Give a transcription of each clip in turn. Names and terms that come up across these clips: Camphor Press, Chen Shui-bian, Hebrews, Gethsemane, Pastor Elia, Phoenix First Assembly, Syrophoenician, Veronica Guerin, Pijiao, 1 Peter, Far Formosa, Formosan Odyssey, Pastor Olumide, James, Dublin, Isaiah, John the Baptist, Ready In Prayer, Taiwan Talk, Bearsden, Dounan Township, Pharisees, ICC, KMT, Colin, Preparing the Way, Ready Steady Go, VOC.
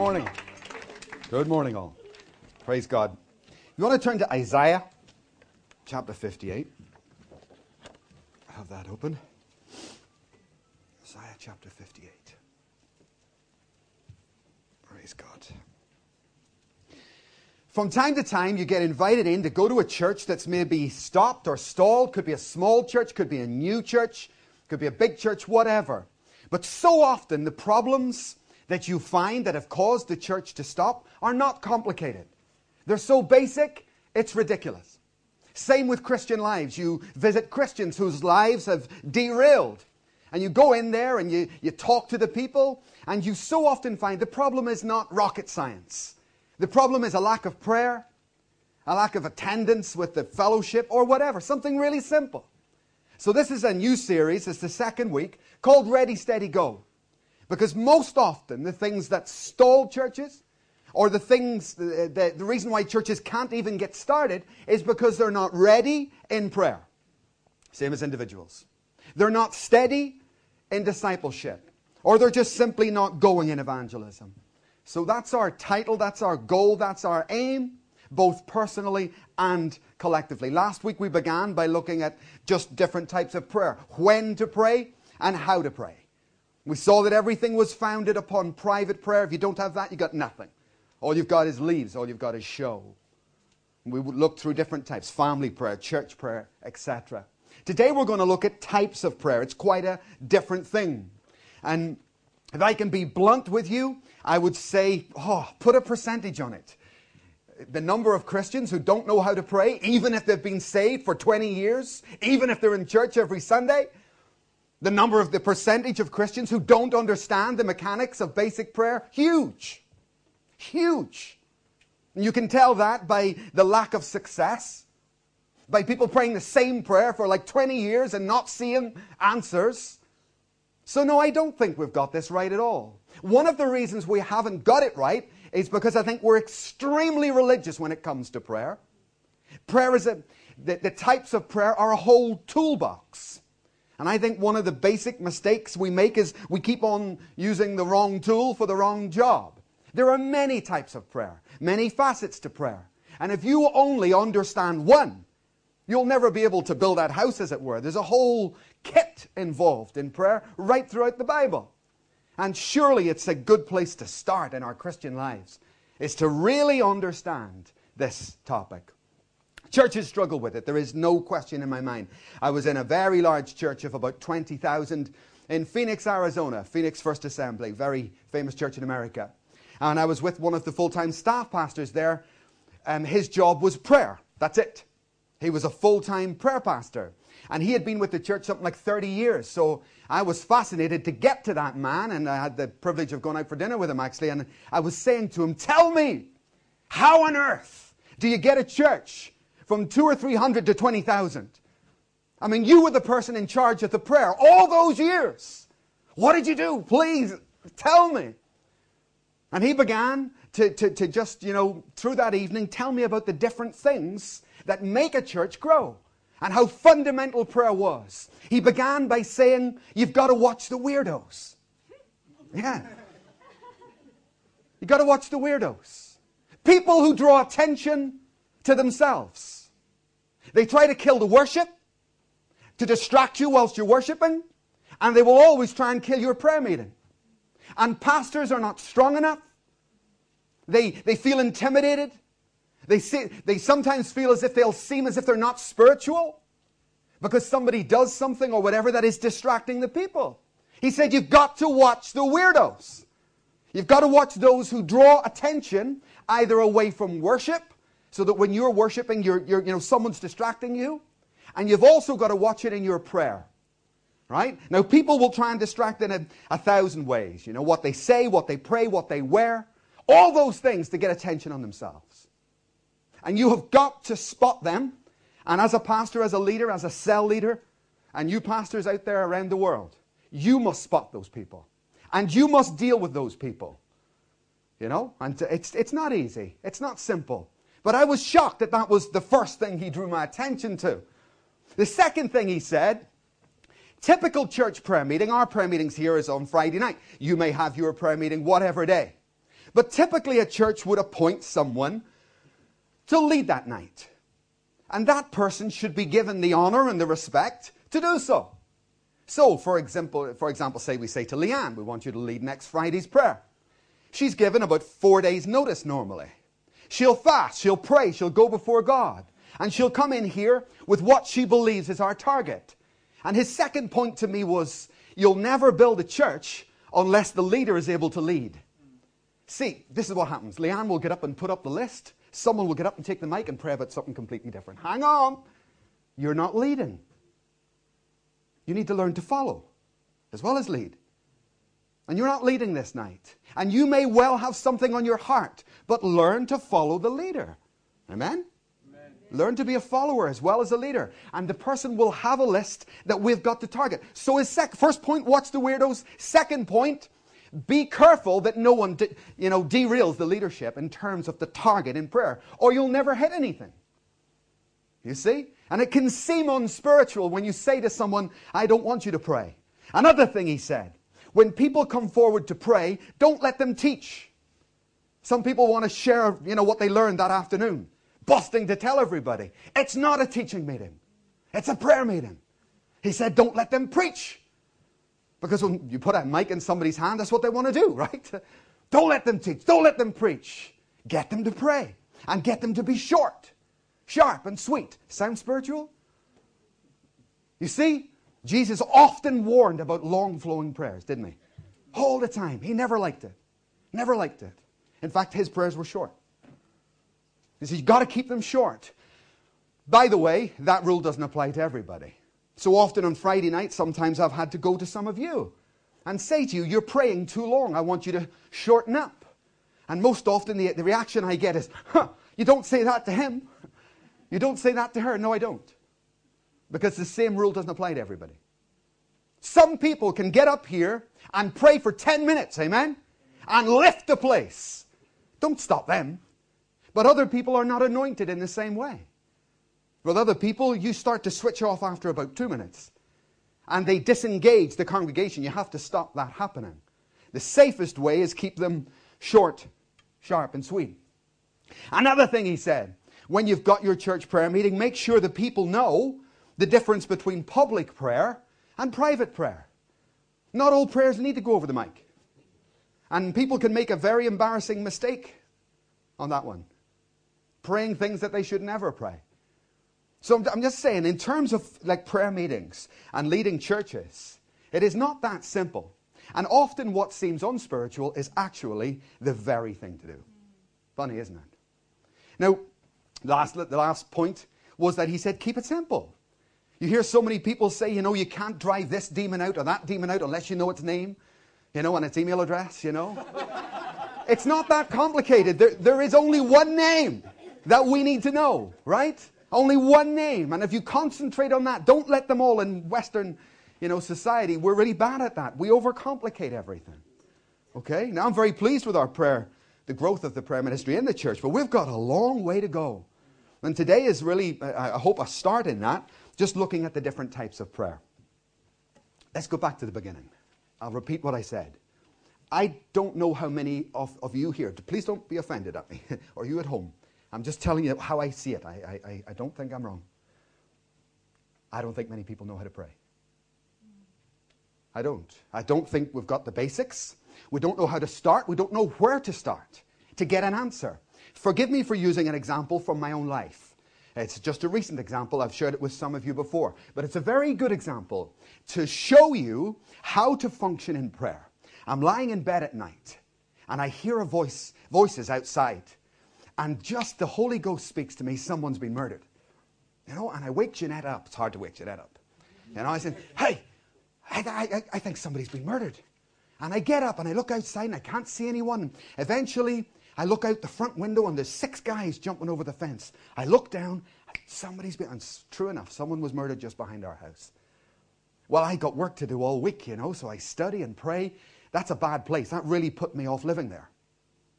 morning. Good morning, all. Praise God. You want to turn to Isaiah chapter 58. I have that open. Isaiah chapter 58. Praise God. From time to time, you get invited in to go to a church that's maybe stopped or stalled. Could be a small church, could be a new church, could be a big church, whatever. But so often, the problems that you find that have caused the church to stop are not complicated. They're so basic, it's ridiculous. Same with Christian lives. You visit Christians whose lives have derailed. And you go in there and you talk to the people, and you so often find the problem is not rocket science. The problem is a lack of prayer, a lack of attendance with the fellowship, or whatever. Something really simple. So this is a new series. It's the second week called Ready, Steady, Go. Because most often the things that stall churches, or the reason why churches can't even get started, is because they're not ready in prayer. Same as individuals. They're not steady in discipleship, or they're just simply not going in evangelism. So that's our title, that's our goal, that's our aim, both personally and collectively. Last week we began by looking at just different types of prayer, when to pray and how to pray. We saw that everything was founded upon private prayer. If you don't have that, you've got nothing. All you've got is leaves, all you've got is show. We looked through different types, family prayer, church prayer, etc. Today we're going to look at types of prayer. It's quite a different thing. And if I can be blunt with you, I would say, put a percentage on it. The number of Christians who don't know how to pray, even if they've been saved for 20 years, even if they're in church every Sunday, the percentage of Christians who don't understand the mechanics of basic prayer, huge. Huge. And you can tell that by the lack of success. By people praying the same prayer for like 20 years and not seeing answers. So no, I don't think we've got this right at all. One of the reasons we haven't got it right is because I think we're extremely religious when it comes to prayer. Prayer is the types of prayer are a whole toolbox. And I think one of the basic mistakes we make is we keep on using the wrong tool for the wrong job. There are many types of prayer, many facets to prayer. And if you only understand one, you'll never be able to build that house, as it were. There's a whole kit involved in prayer right throughout the Bible. And surely it's a good place to start in our Christian lives, is to really understand this topic. Churches struggle with it. There is no question in my mind. I was in a very large church of about 20,000 in Phoenix, Arizona, Phoenix First Assembly, very famous church in America. And I was with one of the full-time staff pastors there, and his job was prayer. That's it. He was a full-time prayer pastor, and he had been with the church something like 30 years. So I was fascinated to get to that man, and I had the privilege of going out for dinner with him, actually. And I was saying to him, tell me, how on earth do you get a church from 200 or 300 to 20,000? I mean, you were the person in charge of the prayer all those years. What did you do? Please tell me. And he began to just, through that evening, tell me about the different things that make a church grow and how fundamental prayer was. He began by saying, you've got to watch the weirdos. Yeah. You've got to watch the weirdos. People who draw attention to themselves. They try to kill the worship, to distract you whilst you're worshiping, and they will always try and kill your prayer meeting. And pastors are not strong enough. They feel intimidated. They sometimes feel as if they'll seem as if they're not spiritual because somebody does something or whatever that is distracting the people. He said, you've got to watch the weirdos. You've got to watch those who draw attention either away from worship so that when you're worshiping, you're someone's distracting you. And you've also got to watch it in your prayer. Right? Now, people will try and distract in a thousand ways. What they say, what they pray, what they wear. All those things to get attention on themselves. And you have got to spot them. And as a pastor, as a leader, as a cell leader, and you pastors out there around the world, you must spot those people. And you must deal with those people. And it's not easy. It's not simple. But I was shocked that was the first thing he drew my attention to. The second thing he said, typical church prayer meeting, our prayer meetings here is on Friday night. You may have your prayer meeting whatever day. But typically a church would appoint someone to lead that night. And that person should be given the honor and the respect to do so. So, for example, say we say to Leanne, we want you to lead next Friday's prayer. She's given about 4 days' notice normally. She'll fast, she'll pray, she'll go before God. And she'll come in here with what she believes is our target. And his second point to me was, you'll never build a church unless the leader is able to lead. See, this is what happens. Leanne will get up and put up the list. Someone will get up and take the mic and pray about something completely different. Hang on, you're not leading. You need to learn to follow as well as lead. And you're not leading this night. And you may well have something on your heart, but learn to follow the leader. Amen? Amen? Learn to be a follower as well as a leader. And the person will have a list that we've got to target. So his first point, watch the weirdos. Second point, be careful that no one derails the leadership in terms of the target in prayer, or you'll never hit anything. You see? And it can seem unspiritual when you say to someone, I don't want you to pray. Another thing he said, when people come forward to pray, don't let them teach. Some people want to share, what they learned that afternoon, busting to tell everybody. It's not a teaching meeting. It's a prayer meeting. He said, don't let them preach. Because when you put a mic in somebody's hand, that's what they want to do, right? Don't let them teach. Don't let them preach. Get them to pray. And get them to be short, sharp and sweet. Sound spiritual? You see, Jesus often warned about long flowing prayers, didn't he? All the time. He never liked it. Never liked it. In fact, his prayers were short. He said, you've got to keep them short. By the way, that rule doesn't apply to everybody. So often on Friday night, sometimes I've had to go to some of you and say to you, you're praying too long. I want you to shorten up. And most often the reaction I get is, you don't say that to him. You don't say that to her. No, I don't. Because the same rule doesn't apply to everybody. Some people can get up here and pray for 10 minutes, amen? And lift the place. Don't stop them. But other people are not anointed in the same way. With other people, you start to switch off after about 2 minutes. And they disengage the congregation. You have to stop that happening. The safest way is keep them short, sharp, and sweet. Another thing he said, when you've got your church prayer meeting, make sure the people know the difference between public prayer and private prayer. Not all prayers need to go over the mic. And people can make a very embarrassing mistake on that one. Praying things that they should never pray. So I'm just saying, in terms of prayer meetings and leading churches, it is not that simple. And often what seems unspiritual is actually the very thing to do. Funny, isn't it? Now, the last point was that he said, keep it simple. You hear so many people say, you can't drive this demon out or that demon out unless you know its name, and its email address, It's not that complicated. There is only one name that we need to know, right? Only one name. And if you concentrate on that, don't let them all in Western, society. We're really bad at that. We overcomplicate everything. Okay? Now, I'm very pleased with our prayer, the growth of the prayer ministry in the church. But we've got a long way to go. And today is really, I hope, a start in that. Just looking at the different types of prayer. Let's go back to the beginning. I'll repeat what I said. I don't know how many of you here, please don't be offended at me, or you at home. I'm just telling you how I see it. I don't think I'm wrong. I don't think many people know how to pray. I don't. I don't think we've got the basics. We don't know how to start. We don't know where to start to get an answer. Forgive me for using an example from my own life. It's just a recent example. I've shared it with some of you before. But it's a very good example to show you how to function in prayer. I'm lying in bed at night and I hear voices outside. And just the Holy Ghost speaks to me, someone's been murdered. And I wake Jeanette up. It's hard to wake Jeanette up. I said, hey, I think somebody's been murdered. And I get up and I look outside and I can't see anyone. Eventually, I look out the front window and there's 6 guys jumping over the fence. I look down, and true enough, someone was murdered just behind our house. Well, I got work to do all week, so I study and pray. That's a bad place. That really put me off living there.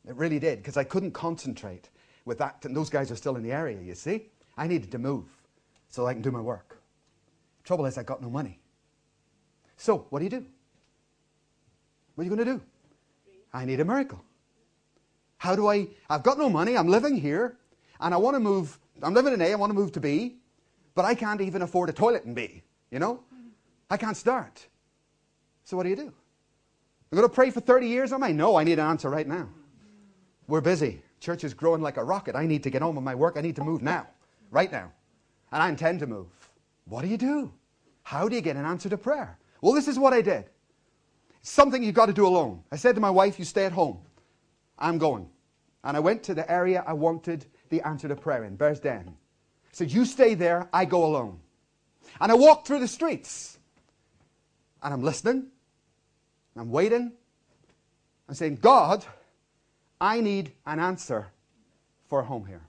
It really did, because I couldn't concentrate with that. And those guys are still in the area, you see. I needed to move so I can do my work. Trouble is, I got no money. So, what do you do? What are you going to do? I need a miracle. How do I? I've got no money. I'm living here. And I want to move. I'm living in A. I want to move to B. But I can't even afford a toilet in B. You know? I can't start. So what do? I'm going to pray for 30 years, am I? No, I need an answer right now. We're busy. Church is growing like a rocket. I need to get on with my work. I need to move now. Right now. And I intend to move. What do? How do you get an answer to prayer? Well, this is what I did. It's something you've got to do alone. I said to my wife, you stay at home. I'm going. And I went to the area I wanted the answer to prayer in, Bearsden. I said, you stay there, I go alone. And I walked through the streets. And I'm listening. I'm waiting. I'm saying, God, I need an answer for a home here.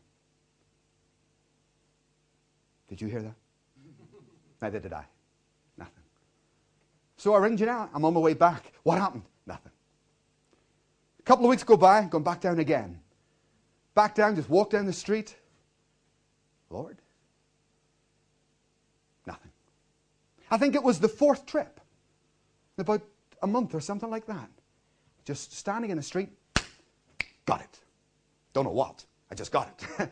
Did you hear that? Neither did I. Nothing. So I ringed you now. I'm on my way back. What happened? Nothing. A couple of weeks go by. Going back down again. Back down. Just walk down the street. Lord. Nothing. I think it was the fourth trip. About a month or something like that. Just standing in the street. Got it. Don't know what. I just got it.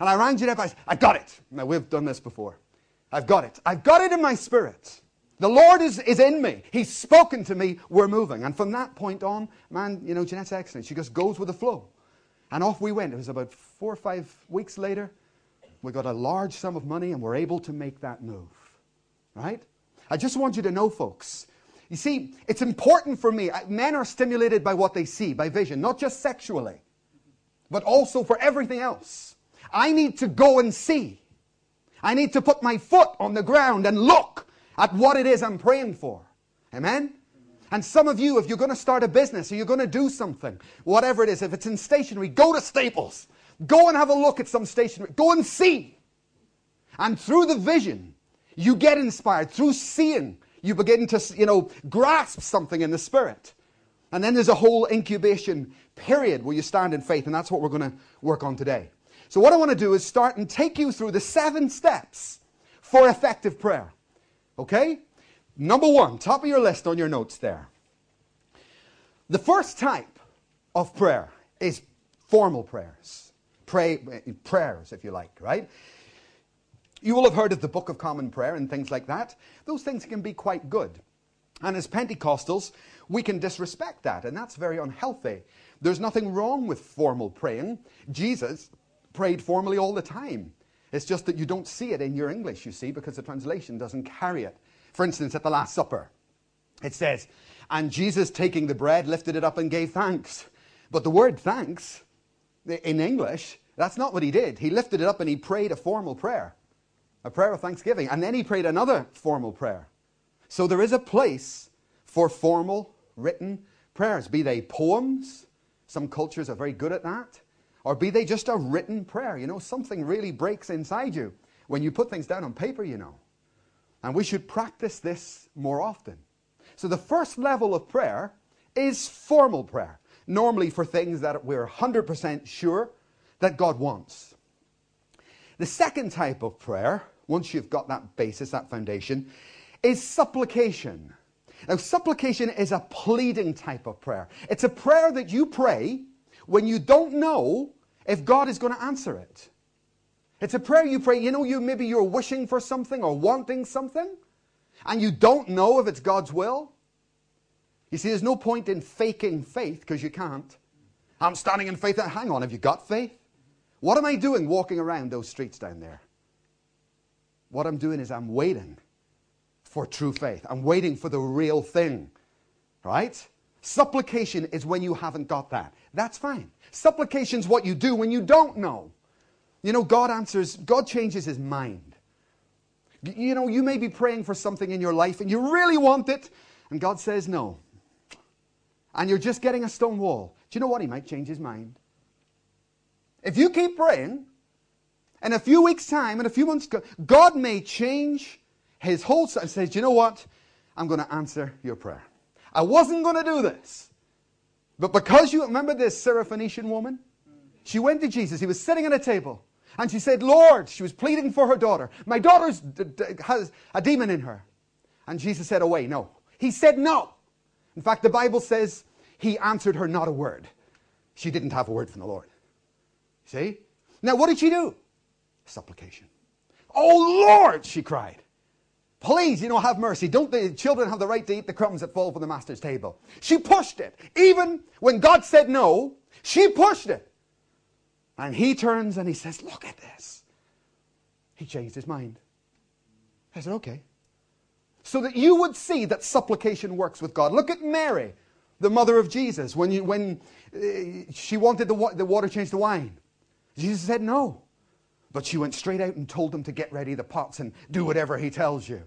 And I rang you up. I got it. Now, we've done this before. I've got it. I've got it in my spirit. The Lord is in me. He's spoken to me. We're moving. And from that point on, man, you know, Jeanette's excellent. She just goes with the flow. And off we went. It was about 4 or 5 weeks later. We got a large sum of money and we're able to make that move. Right? I just want you to know, folks. You see, it's important for me. Men are stimulated by what they see, by vision, not just sexually, but also for everything else. I need to go and see. I need to put my foot on the ground and look at what it is I'm praying for. Amen? And some of you, if you're going to start a business or you're going to do something, whatever it is, if it's in stationery, go to Staples. Go and have a look at some stationery. Go and see. And through the vision, you get inspired. Through seeing, you begin to, you know, grasp something in the spirit. And then there's a whole incubation period where you stand in faith. And that's what we're going to work on today. So what I want to do is start and take you through the 7 steps for effective prayer. Okay? Number 1, top of your list on your notes there. The first type of prayer is formal prayers. Prayers, if you like, right? You will have heard of the Book of Common Prayer and things like that. Those things can be quite good. And as Pentecostals, we can disrespect that, and that's very unhealthy. There's nothing wrong with formal praying. Jesus prayed formally all the time. It's just that you don't see it in your English, you see, because the translation doesn't carry it. For instance, at the Last Supper, it says, and Jesus, taking the bread, lifted it up and gave thanks. But the word thanks, in English, that's not what he did. He lifted it up and he prayed a formal prayer, a prayer of thanksgiving. And then he prayed another formal prayer. So there is a place for formal written prayers, be they poems. Some cultures are very good at that. Or be they just a written prayer. You know, something really breaks inside you when you put things down on paper, you know. And we should practice this more often. So the first level of prayer is formal prayer. Normally for things that we're 100% sure that God wants. The second type of prayer, once you've got that basis, that foundation, is supplication. Now, supplication is a pleading type of prayer. It's a prayer that you pray when you don't know if God is going to answer it. It's a prayer you pray, you know, maybe you're wishing for something or wanting something, and you don't know if it's God's will. You see, there's no point in faking faith because you can't. I'm standing in faith. Hang on, have you got faith? What am I doing walking around those streets down there? What I'm doing is I'm waiting for true faith. I'm waiting for the real thing, right? Supplication is when you haven't got that. That's fine. Supplication is what you do when you don't know. You know, God answers, God changes his mind. You know, you may be praying for something in your life and you really want it, and God says no. And you're just getting a stone wall. Do you know what? He might change his mind. If you keep praying, in a few weeks' time, in a few months, God may change his whole and says, do you know what? I'm going to answer your prayer. I wasn't going to do this. But because you remember this Syrophoenician woman? She went to Jesus. He was sitting at a table. And she said, Lord, she was pleading for her daughter. My daughter has a demon in her. And Jesus said, away, no. He said no. In fact, the Bible says he answered her not a word. She didn't have a word from the Lord. See? Now, what did she do? Supplication. Oh, Lord, she cried. Please, have mercy. Don't the children have the right to eat the crumbs that fall from the master's table? She pushed it. Even when God said no, she pushed it. And he turns and he says, look at this. He changed his mind. I said, okay. So that you would see that supplication works with God. Look at Mary, the mother of Jesus, when she wanted the water changed to wine. Jesus said no. But she went straight out and told them to get ready the pots and do whatever he tells you.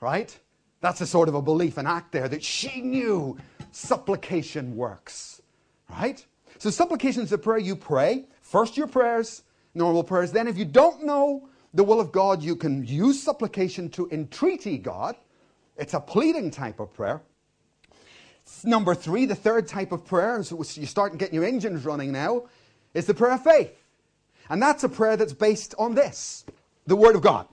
Right? That's a sort of a belief, an act there that she knew supplication works. Right? So supplication is a prayer you pray. First your prayers, normal prayers. Then if you don't know the will of God, you can use supplication to entreaty God. It's a pleading type of prayer. Number three, the third type of prayer, so you start getting your engines running now, is the prayer of faith. And that's a prayer that's based on this, the Word of God.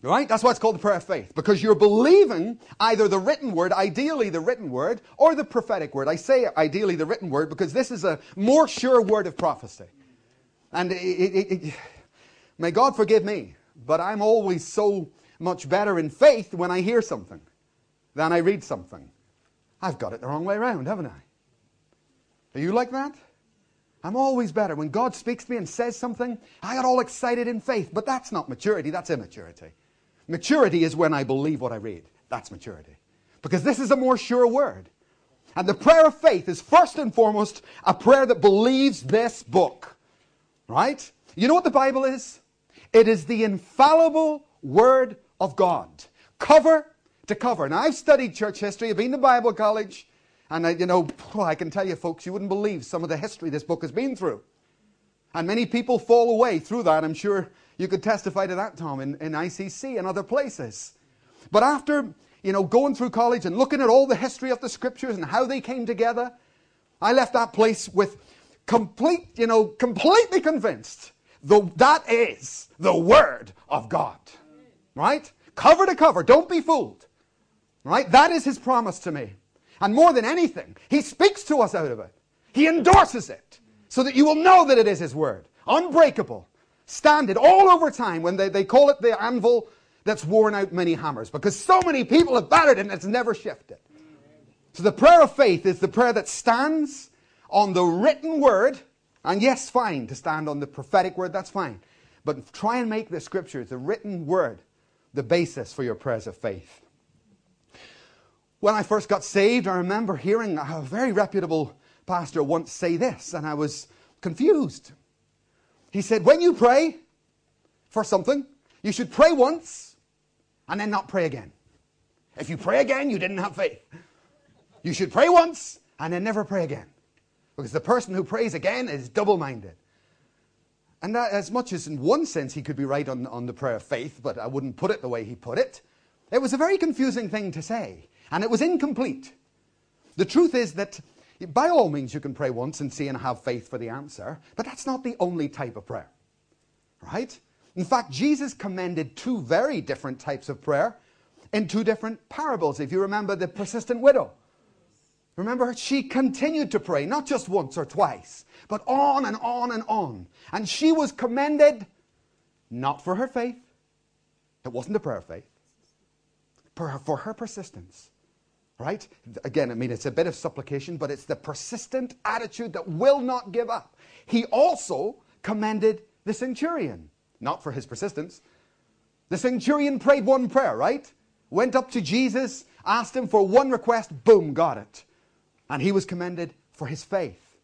Right? That's why it's called the prayer of faith. Because you're believing either the written word, ideally the written word, or the prophetic word. I say ideally the written word because this is a more sure word of prophecy. And may God forgive me, but I'm always so much better in faith when I hear something than I read something. I've got it the wrong way around, haven't I? Are you like that? I'm always better. When God speaks to me and says something, I got all excited in faith. But that's not maturity, that's immaturity. Maturity is when I believe what I read. That's maturity. Because this is a more sure word. And the prayer of faith is first and foremost a prayer that believes this book. Right? You know what the Bible is? It is the infallible Word of God. Cover to cover. Now, I've studied church history. I've been to Bible college. And, I can tell you, folks, you wouldn't believe some of the history this book has been through. And many people fall away through that. I'm sure you could testify to that, Tom, in ICC and other places. But after, going through college and looking at all the history of the Scriptures and how they came together, I left that place with completely convinced that is the Word of God. Right? Cover to cover. Don't be fooled. Right? That is His promise to me. And more than anything, He speaks to us out of it. He endorses it so that you will know that it is His Word. Unbreakable. Standard all over time when they call it the anvil that's worn out many hammers. Because so many people have battered it and it's never shifted. So the prayer of faith is the prayer that stands on the written Word. And yes, fine to stand on the prophetic Word, that's fine. But try and make the Scriptures, the written Word, the basis for your prayers of faith. When I first got saved, I remember hearing a very reputable pastor once say this, and I was confused. He said, when you pray for something, you should pray once and then not pray again. If you pray again, you didn't have faith. You should pray once and then never pray again. Because the person who prays again is double-minded. And that, as much as in one sense he could be right on the prayer of faith, but I wouldn't put it the way he put it, it was a very confusing thing to say. And it was incomplete. The truth is that by all means you can pray once and see and have faith for the answer. But that's not the only type of prayer. Right? In fact, Jesus commended two very different types of prayer in two different parables. If you remember the persistent widow. Remember, she continued to pray, not just once or twice, but on and on and on. And she was commended not for her faith. It wasn't a prayer of faith. For her persistence. Right? Again, it's a bit of supplication, but it's the persistent attitude that will not give up. He also commended the centurion, not for his persistence. The centurion prayed one prayer, right? Went up to Jesus, asked him for one request, boom, got it. And he was commended for his faith.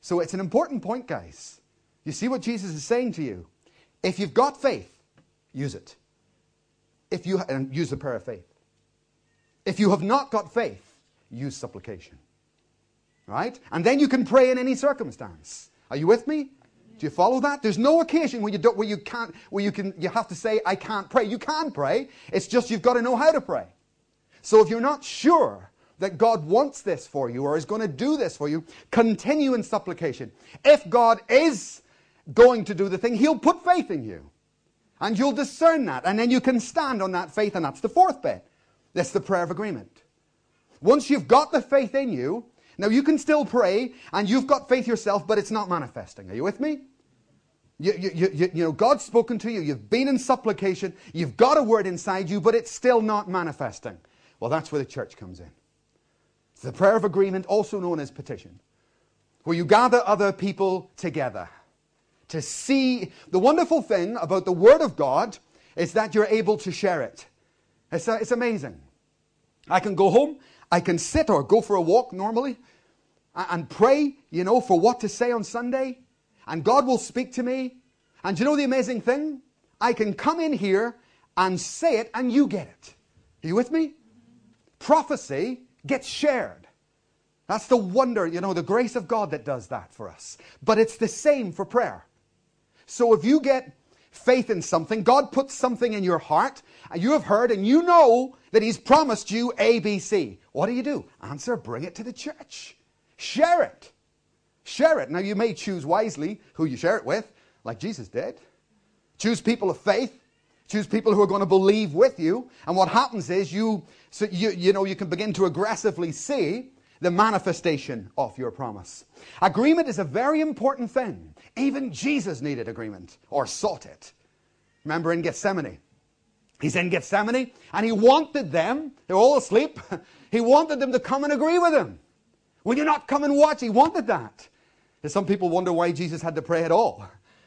So it's an important point, guys. You see what Jesus is saying to you? If you've got faith, use it. And use the prayer of faith. If you have not got faith, use supplication. Right? And then you can pray in any circumstance. Are you with me? Do you follow that? There's no occasion you have to say, I can't pray. You can pray. It's just you've got to know how to pray. So if you're not sure that God wants this for you or is going to do this for you, continue in supplication. If God is going to do the thing, He'll put faith in you. And you'll discern that. And then you can stand on that faith. And that's the fourth bit. That's the prayer of agreement. Once you've got the faith in you, Now, you can still pray, and you've got faith yourself, but it's not manifesting. Are you with me? You know, God's spoken to you. You've been in supplication. You've got a word inside you, but it's still not manifesting. Well, that's where the church comes in. It's the prayer of agreement, also known as petition, where you gather other people together to see. The wonderful thing about the Word of God is that you're able to share it. It's amazing. I can go home, I can sit or go for a walk normally and pray, you know, for what to say on Sunday. And God will speak to me. And you know the amazing thing? I can come in here and say it and you get it. Are you with me? Prophecy gets shared. That's the wonder, you know, the grace of God that does that for us. But it's the same for prayer. So if you get faith in something, God puts something in your heart, and you have heard, and you know that He's promised you A, B, C. What do? Answer, bring it to the church. Share it. Share it. Now, you may choose wisely who you share it with, like Jesus did. Choose people of faith. Choose people who are going to believe with you. And what happens is you can begin to aggressively see the manifestation of your promise. Agreement is a very important thing. Even Jesus needed agreement or sought it. Remember in Gethsemane. He's in Gethsemane and he wanted them, they were all asleep, he wanted them to come and agree with him. Will you not come and watch? He wanted that. And some people wonder why Jesus had to pray at all.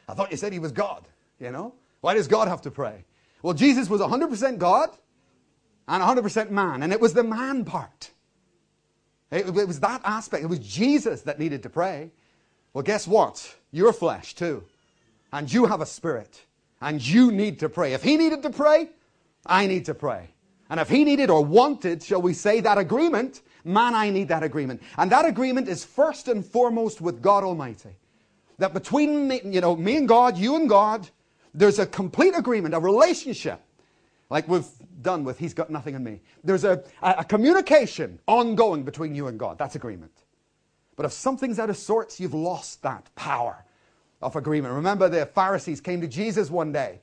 I thought you said he was God, you know. Why does God have to pray? Well, Jesus was 100% God and 100% man. And it was the man part. It was that aspect. It was Jesus that needed to pray. Well, guess what? You're flesh too. And you have a spirit. And you need to pray. If he needed to pray, I need to pray. And if he needed or wanted, shall we say, that agreement, man, I need that agreement. And that agreement is first and foremost with God Almighty. That between me, you know, me and God, you and God, there's a complete agreement, a relationship, like we've done with He's Got Nothing on Me. There's a communication ongoing between you and God. That's agreement. But if something's out of sorts, you've lost that power of agreement. Remember, the Pharisees came to Jesus one day,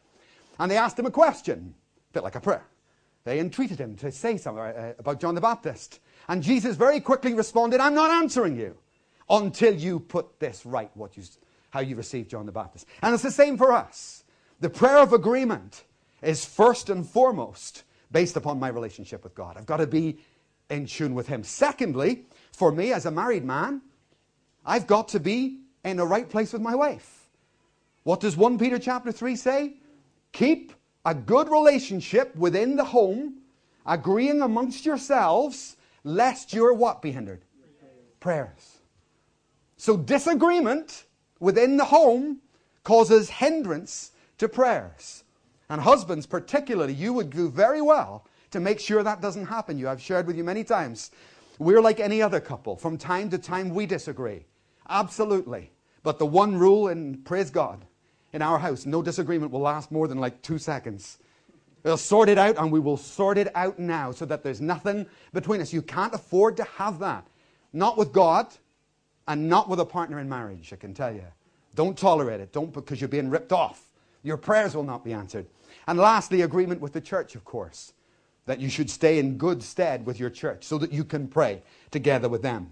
and they asked him a question, a bit like a prayer. They entreated him to say something about John the Baptist. And Jesus very quickly responded, I'm not answering you until you put this right, how you received John the Baptist. And it's the same for us. The prayer of agreement is first and foremost based upon my relationship with God. I've got to be in tune with Him. Secondly, for me as a married man, I've got to be in the right place with my wife. What does 1 Peter chapter 3 say? Keep a good relationship within the home, agreeing amongst yourselves, lest your what be hindered? Prayers. So disagreement within the home causes hindrance to prayers. And husbands particularly, you would do very well to make sure that doesn't happen. I've shared with you many times. We're like any other couple. From time to time we disagree. Absolutely. But the one rule, and praise God, in our house, no disagreement will last more than like 2 seconds. We'll sort it out, and we will sort it out now so that there's nothing between us. You can't afford to have that. Not with God and not with a partner in marriage, I can tell you. Don't tolerate it. Don't, because you're being ripped off. Your prayers will not be answered. And lastly, agreement with the church, of course, that you should stay in good stead with your church so that you can pray together with them.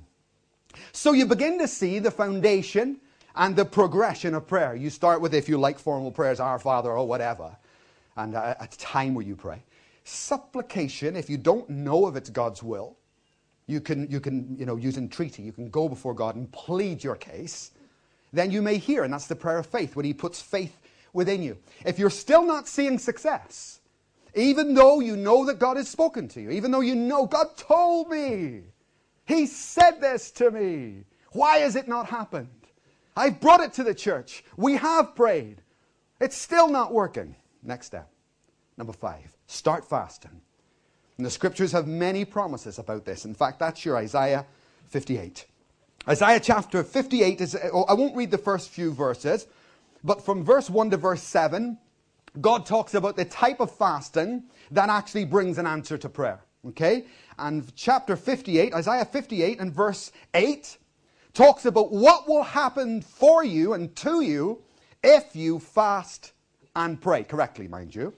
So you begin to see the foundation and the progression of prayer. You start with, if you like, formal prayers, Our Father or whatever, and a time where you pray. Supplication, if you don't know if it's God's will, you can use entreaty. You can go before God and plead your case. Then you may hear, and that's the prayer of faith, when He puts faith within you. If you're still not seeing success, even though you know that God has spoken to you, even though you know God told me, He said this to me, why has it not happened? I've brought it to the church. We have prayed. It's still not working. Next step. Number 5, start fasting. And the scriptures have many promises about this. In fact, that's your Isaiah 58. Isaiah chapter 58 is, I won't read the first few verses, but from verse 1 to verse 7, God talks about the type of fasting that actually brings an answer to prayer. Okay? And chapter 58, Isaiah 58 and verse 8, talks about what will happen for you and to you if you fast and pray. Correctly, mind you.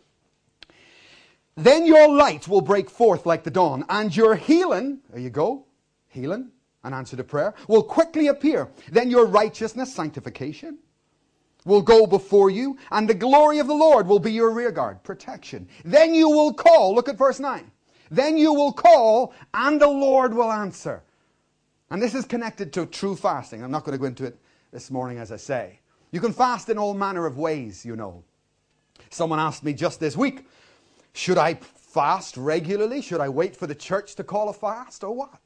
Then your light will break forth like the dawn, and your healing, there you go, healing, an answer to prayer, will quickly appear. Then your righteousness, sanctification, will go before you, and the glory of the Lord will be your rearguard, protection. Then you will call, look at verse 9. Then you will call, and the Lord will answer. And this is connected to true fasting. I'm not going to go into it this morning, as I say. You can fast in all manner of ways, you know. Someone asked me just this week, should I fast regularly? Should I wait for the church to call a fast or what?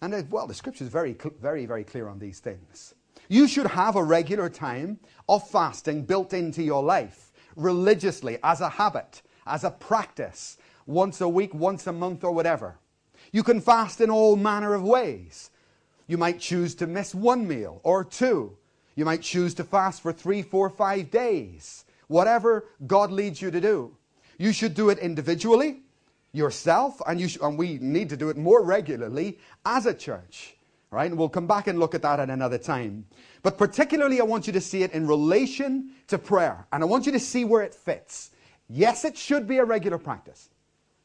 And the Scripture is very, very, very clear on these things. You should have a regular time of fasting built into your life, religiously, as a habit, as a practice, once a week, once a month, or whatever. You can fast in all manner of ways. You might choose to miss one meal or two. You might choose to fast for 3, 4, 5 days. Whatever God leads you to do. You should do it individually, yourself, and we need to do it more regularly as a church. Right? And we'll come back and look at that at another time. But particularly I want you to see it in relation to prayer. And I want you to see where it fits. Yes, it should be a regular practice.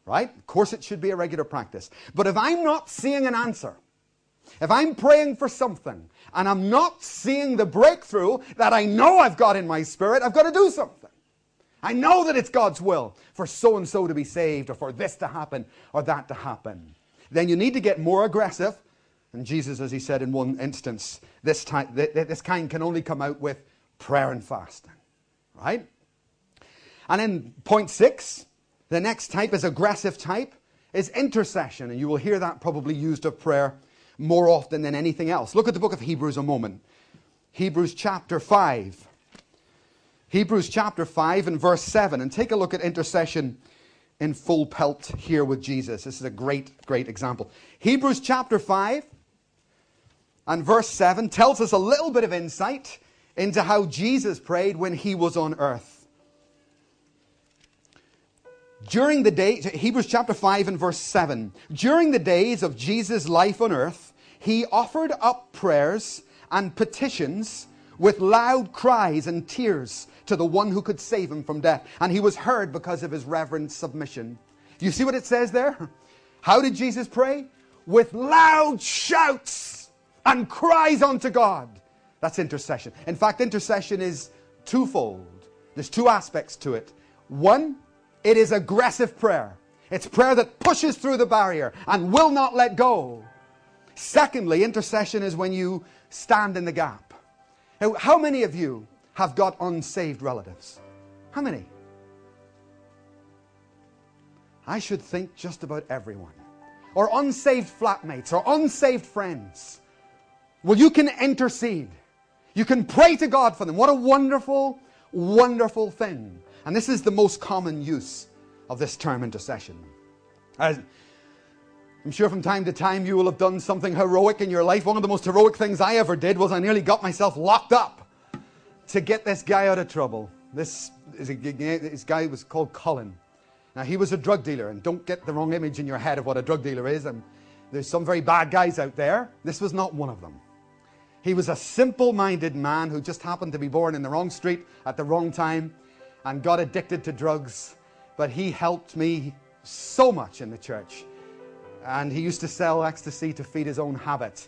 Right? Of course it should be a regular practice. But if I'm not seeing an answer, if I'm praying for something and I'm not seeing the breakthrough that I know I've got in my spirit, I've got to do something. I know that it's God's will for so-and-so to be saved or for this to happen or that to happen. Then you need to get more aggressive. And Jesus, as he said in one instance, this kind can only come out with prayer and fasting. Right? And then point 6, the next type is aggressive type, is intercession. And you will hear that probably used of prayer more often than anything else. Look at the book of Hebrews a moment. Hebrews chapter 5. Hebrews chapter 5 and verse 7. And take a look at intercession in full pelt here with Jesus. This is a great, great example. Hebrews chapter 5 and verse 7 tells us a little bit of insight into how Jesus prayed when he was on earth. During the day, Hebrews chapter 5 and verse 7. During the days of Jesus' life on earth, he offered up prayers and petitions with loud cries and tears to the one who could save him from death. And he was heard because of his reverent submission. You see what it says there? How did Jesus pray? With loud shouts and cries unto God. That's intercession. In fact, intercession is twofold. There's two aspects to it. One, it is aggressive prayer. It's prayer that pushes through the barrier and will not let go. Secondly, intercession is when you stand in the gap. Now, how many of you have got unsaved relatives? How many? I should think just about everyone. Or unsaved flatmates or unsaved friends. Well, you can intercede. You can pray to God for them. What a wonderful, wonderful thing. And this is the most common use of this term intercession. I'm sure from time to time you will have done something heroic in your life. One of the most heroic things I ever did was I nearly got myself locked up to get this guy out of trouble. This guy was called Colin. Now, he was a drug dealer, and don't get the wrong image in your head of what a drug dealer is. And there's some very bad guys out there. This was not one of them. He was a simple-minded man who just happened to be born in the wrong street at the wrong time and got addicted to drugs. But he helped me so much in the church. And he used to sell ecstasy to feed his own habit.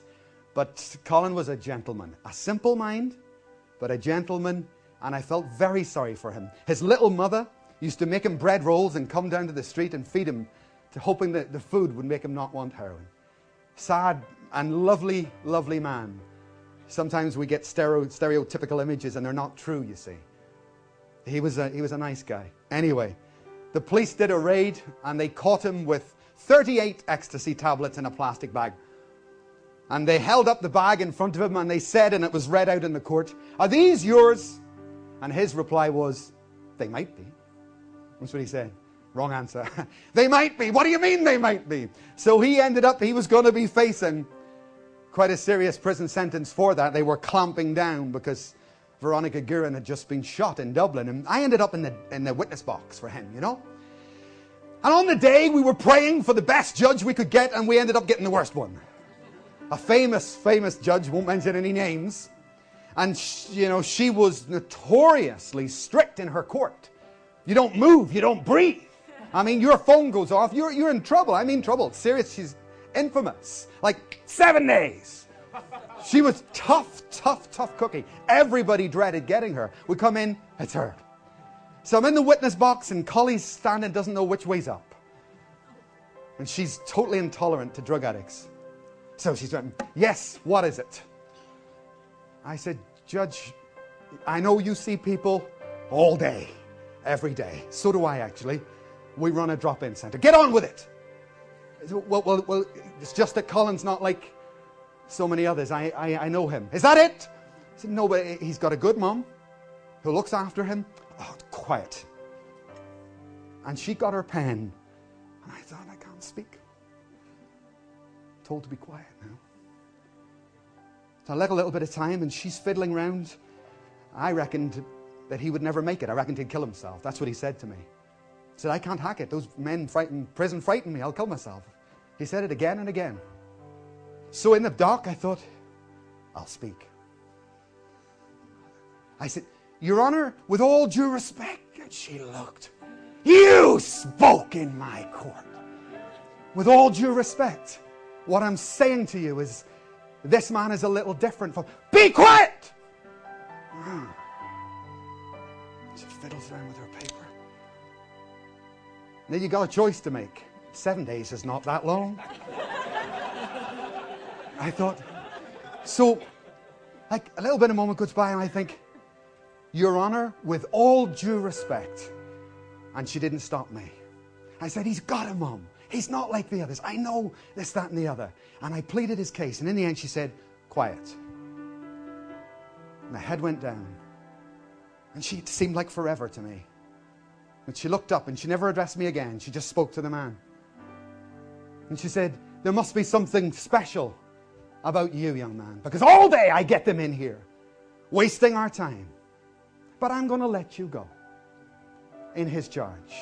But Colin was a gentleman. A simple mind, but a gentleman. And I felt very sorry for him. His little mother used to make him bread rolls and come down to the street and feed him, hoping that the food would make him not want heroin. Sad and lovely, lovely man. Sometimes we get stereotypical images and they're not true, you see. He was a nice guy. Anyway, the police did a raid and they caught him with 38 ecstasy tablets in a plastic bag. And they held up the bag in front of him and they said, and it was read out in the court, "Are these yours?" And his reply was, "They might be." That's what he said. Wrong answer. They might be. What do you mean they might be? So he was going to be facing quite a serious prison sentence for that. They were clamping down because Veronica Guerin had just been shot in Dublin. And I ended up in the witness box for him, you know. And on the day, we were praying for the best judge we could get, and we ended up getting the worst one. A famous, famous judge, won't mention any names. And, she was notoriously strict in her court. You don't move, you don't breathe. I mean, your phone goes off, you're in trouble. I mean, trouble. Serious, she's infamous. Like 7 days. She was tough cookie. Everybody dreaded getting her. We come in, it's her. So I'm in the witness box and Collie's standing, doesn't know which way's up. And she's totally intolerant to drug addicts. So she's went, yes, what is it? I said, Judge, I know you see people all day, every day. So do I, actually. We run a drop-in center. Get on with it. Well, it's just that Colin's not like so many others. I know him. Is that it? I said, no, but he's got a good mom who looks after him. Oh, quiet. And she got her pen. And I thought, I can't speak. I'm told to be quiet now. So I let a little bit of time, and she's fiddling around. I reckoned that he would never make it. I reckoned he'd kill himself. That's what he said to me. He said, I can't hack it. Those men frighten, prison frighten me. I'll kill myself. He said it again and again. So in the dark, I thought, I'll speak. I said, Your Honor, with all due respect, and she looked, you spoke in my court. With all due respect, what I'm saying to you is, this man is a little different from, be quiet! She fiddles around with her paper. Now you got a choice to make. 7 days is not that long. I thought, so, like a little bit of a moment goes by and I think, Your Honor, with all due respect. And she didn't stop me. I said, he's got a mum. He's not like the others. I know this, that, and the other. And I pleaded his case. And in the end, she said, quiet. And her head went down. And she seemed like forever to me. And she looked up and she never addressed me again. She just spoke to the man. And she said, there must be something special about you, young man. Because all day I get them in here, wasting our time. But I'm going to let you go in his charge.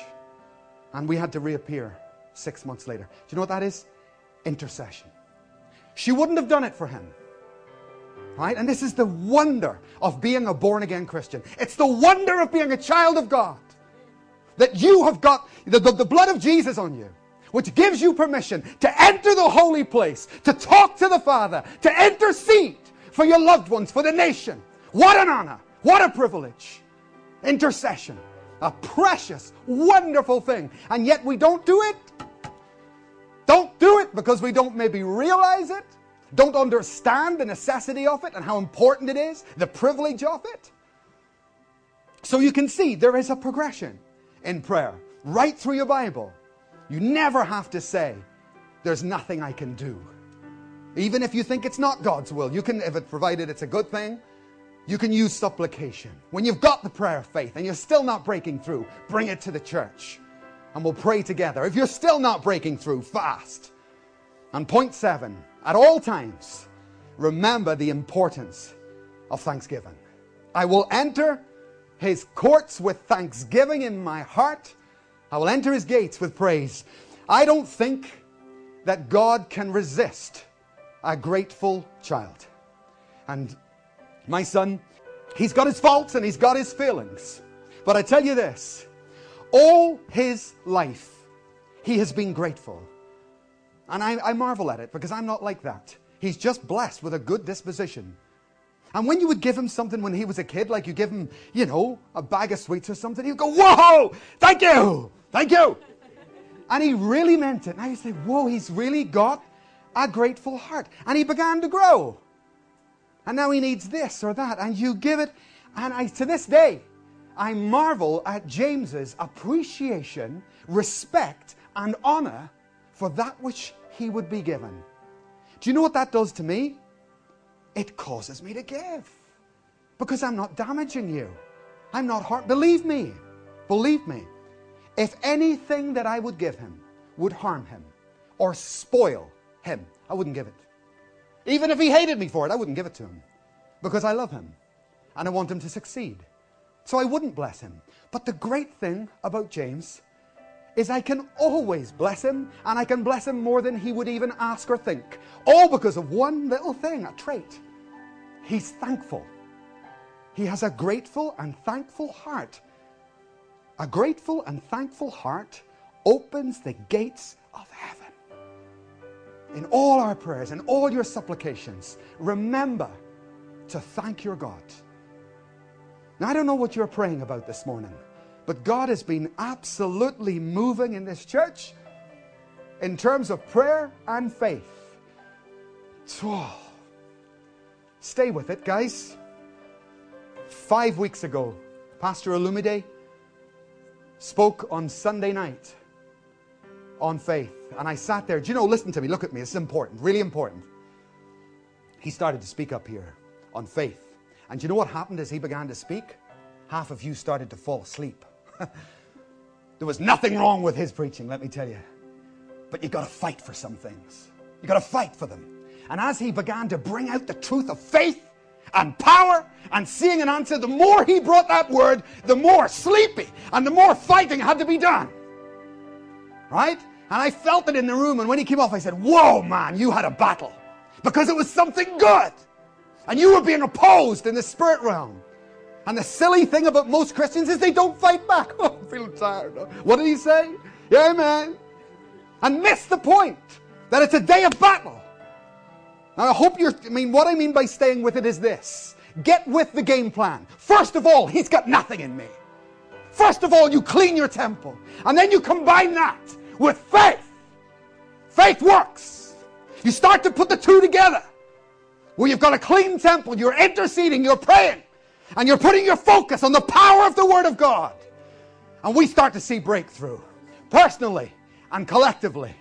And we had to reappear 6 months later. Do you know what that is? Intercession. She wouldn't have done it for him. Right? And this is the wonder of being a born-again Christian. It's the wonder of being a child of God. That you have got the blood of Jesus on you, which gives you permission to enter the holy place, to talk to the Father, to intercede for your loved ones, for the nation. What an honor. What a privilege. Intercession. A precious, wonderful thing. And yet we don't do it. Don't do it because we don't maybe realize it. Don't understand the necessity of it and how important it is. The privilege of it. So you can see there is a progression in prayer. Right through your Bible. You never have to say, there's nothing I can do. Even if you think it's not God's will. You can, if it provided it's a good thing. You can use supplication. When you've got the prayer of faith and you're still not breaking through, bring it to the church and we'll pray together. If you're still not breaking through, fast. And point 7, at all times, remember the importance of thanksgiving. I will enter his courts with thanksgiving in my heart. I will enter his gates with praise. I don't think that God can resist a grateful child. And my son, he's got his faults and he's got his feelings. But I tell you this, all his life, he has been grateful. And I marvel at it because I'm not like that. He's just blessed with a good disposition. And when you would give him something when he was a kid, like you give him, you know, a bag of sweets or something, he'd go, whoa, thank you, thank you. And he really meant it. And I used to say, whoa, he's really got a grateful heart. And he began to grow. And now he needs this or that. And you give it. And to this day, I marvel at James's appreciation, respect, and honor for that which he would be given. Do you know what that does to me? It causes me to give. Because I'm not damaging you. I'm not hurt. Believe me. If anything that I would give him would harm him or spoil him, I wouldn't give it. Even if he hated me for it, I wouldn't give it to him. Because I love him. And I want him to succeed. So I wouldn't bless him. But the great thing about James is I can always bless him. And I can bless him more than he would even ask or think. All because of one little thing, a trait. He's thankful. He has a grateful and thankful heart. A grateful and thankful heart opens the gates of heaven. in all our prayers and all your supplications, remember to thank your God. Now, I don't know what you're praying about this morning, but God has been absolutely moving in this church in terms of prayer and faith. So, stay with it, guys. 5 weeks ago, Pastor Olumide spoke on Sunday night on faith. And I sat there. Do you know, listen to me, look at me. This is important, really important. He started to speak up here on faith. And do you know what happened as he began to speak? Half of you started to fall asleep. There was nothing wrong with his preaching, let me tell you. But you got to fight for some things. You got to fight for them. And as he began to bring out the truth of faith and power and seeing an answer, the more he brought that word, the more sleepy and the more fighting had to be done. Right? And I felt it in the room. And when he came off, I said, whoa, man, you had a battle. Because it was something good. And you were being opposed in the spirit realm. And the silly thing about most Christians is they don't fight back. Oh, I'm feeling tired. What did he say? Yeah, man. And miss the point that it's a day of battle. And I hope you're, what I mean by staying with it is this. Get with the game plan. First of all, he's got nothing in me. First of all, you clean your temple. And then you combine that with faith. Faith works. You start to put the two together. Well, you've got a clean temple. You're interceding. You're praying. And you're putting your focus on the power of the Word of God. And we start to see breakthrough. Personally and collectively.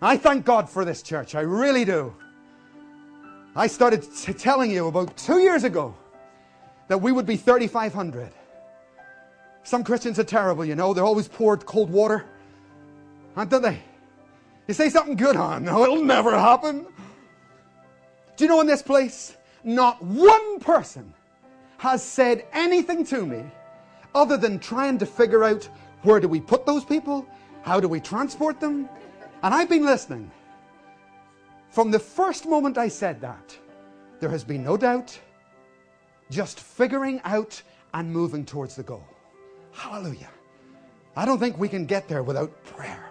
I thank God for this church. I really do. I started telling you about 2 years ago that we would be 3,500. Some Christians are terrible, you know. They're always poured cold water. Aren't they? You say something good, oh no, it'll never happen. Do you know in this place, not one person has said anything to me other than trying to figure out where do we put those people? How do we transport them? And I've been listening. From the first moment I said that, there has been no doubt, just figuring out and moving towards the goal. Hallelujah. I don't think we can get there without prayer.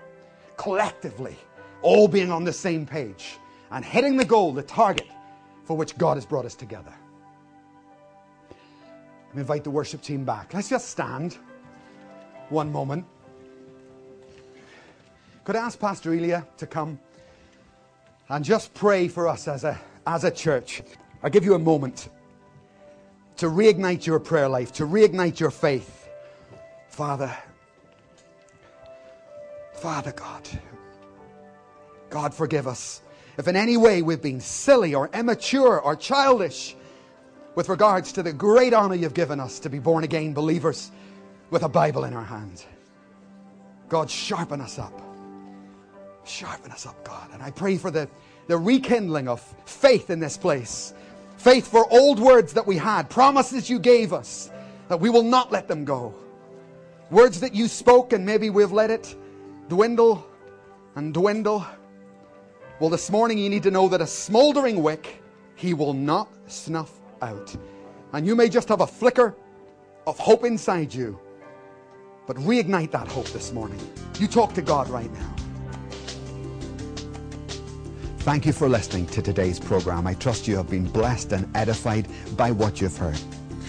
Collectively, all being on the same page and hitting the goal, the target for which God has brought us together. I invite the worship team back. Let's just stand one moment. Could I ask Pastor Elia to come and just pray for us as a church? I'll give you a moment to reignite your prayer life, to reignite your faith. Father God, God forgive us if in any way we've been silly or immature or childish with regards to the great honor you've given us to be born again believers with a Bible in our hands. God, sharpen us up. Sharpen us up, God. And I pray for the rekindling of faith in this place. Faith for old words that we had, promises you gave us, that we will not let them go. Words that you spoke and maybe we've let it dwindle and dwindle. Well, this morning you need to know that a smoldering wick, he will not snuff out. And you may just have a flicker of hope inside you, but reignite that hope this morning. You talk to God right now. Thank you for listening to today's program. I trust you have been blessed and edified by what you've heard.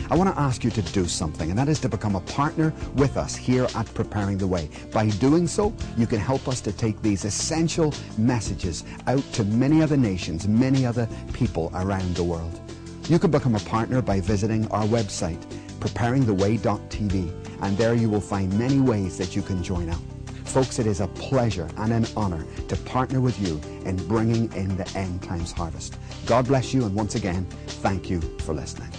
I want to ask you to do something, and that is to become a partner with us here at Preparing the Way. By doing so, you can help us to take these essential messages out to many other nations, many other people around the world. You can become a partner by visiting our website, preparingtheway.tv, and there you will find many ways that you can join up. Folks, it is a pleasure and an honor to partner with you in bringing in the end times harvest. God bless you, and once again, thank you for listening.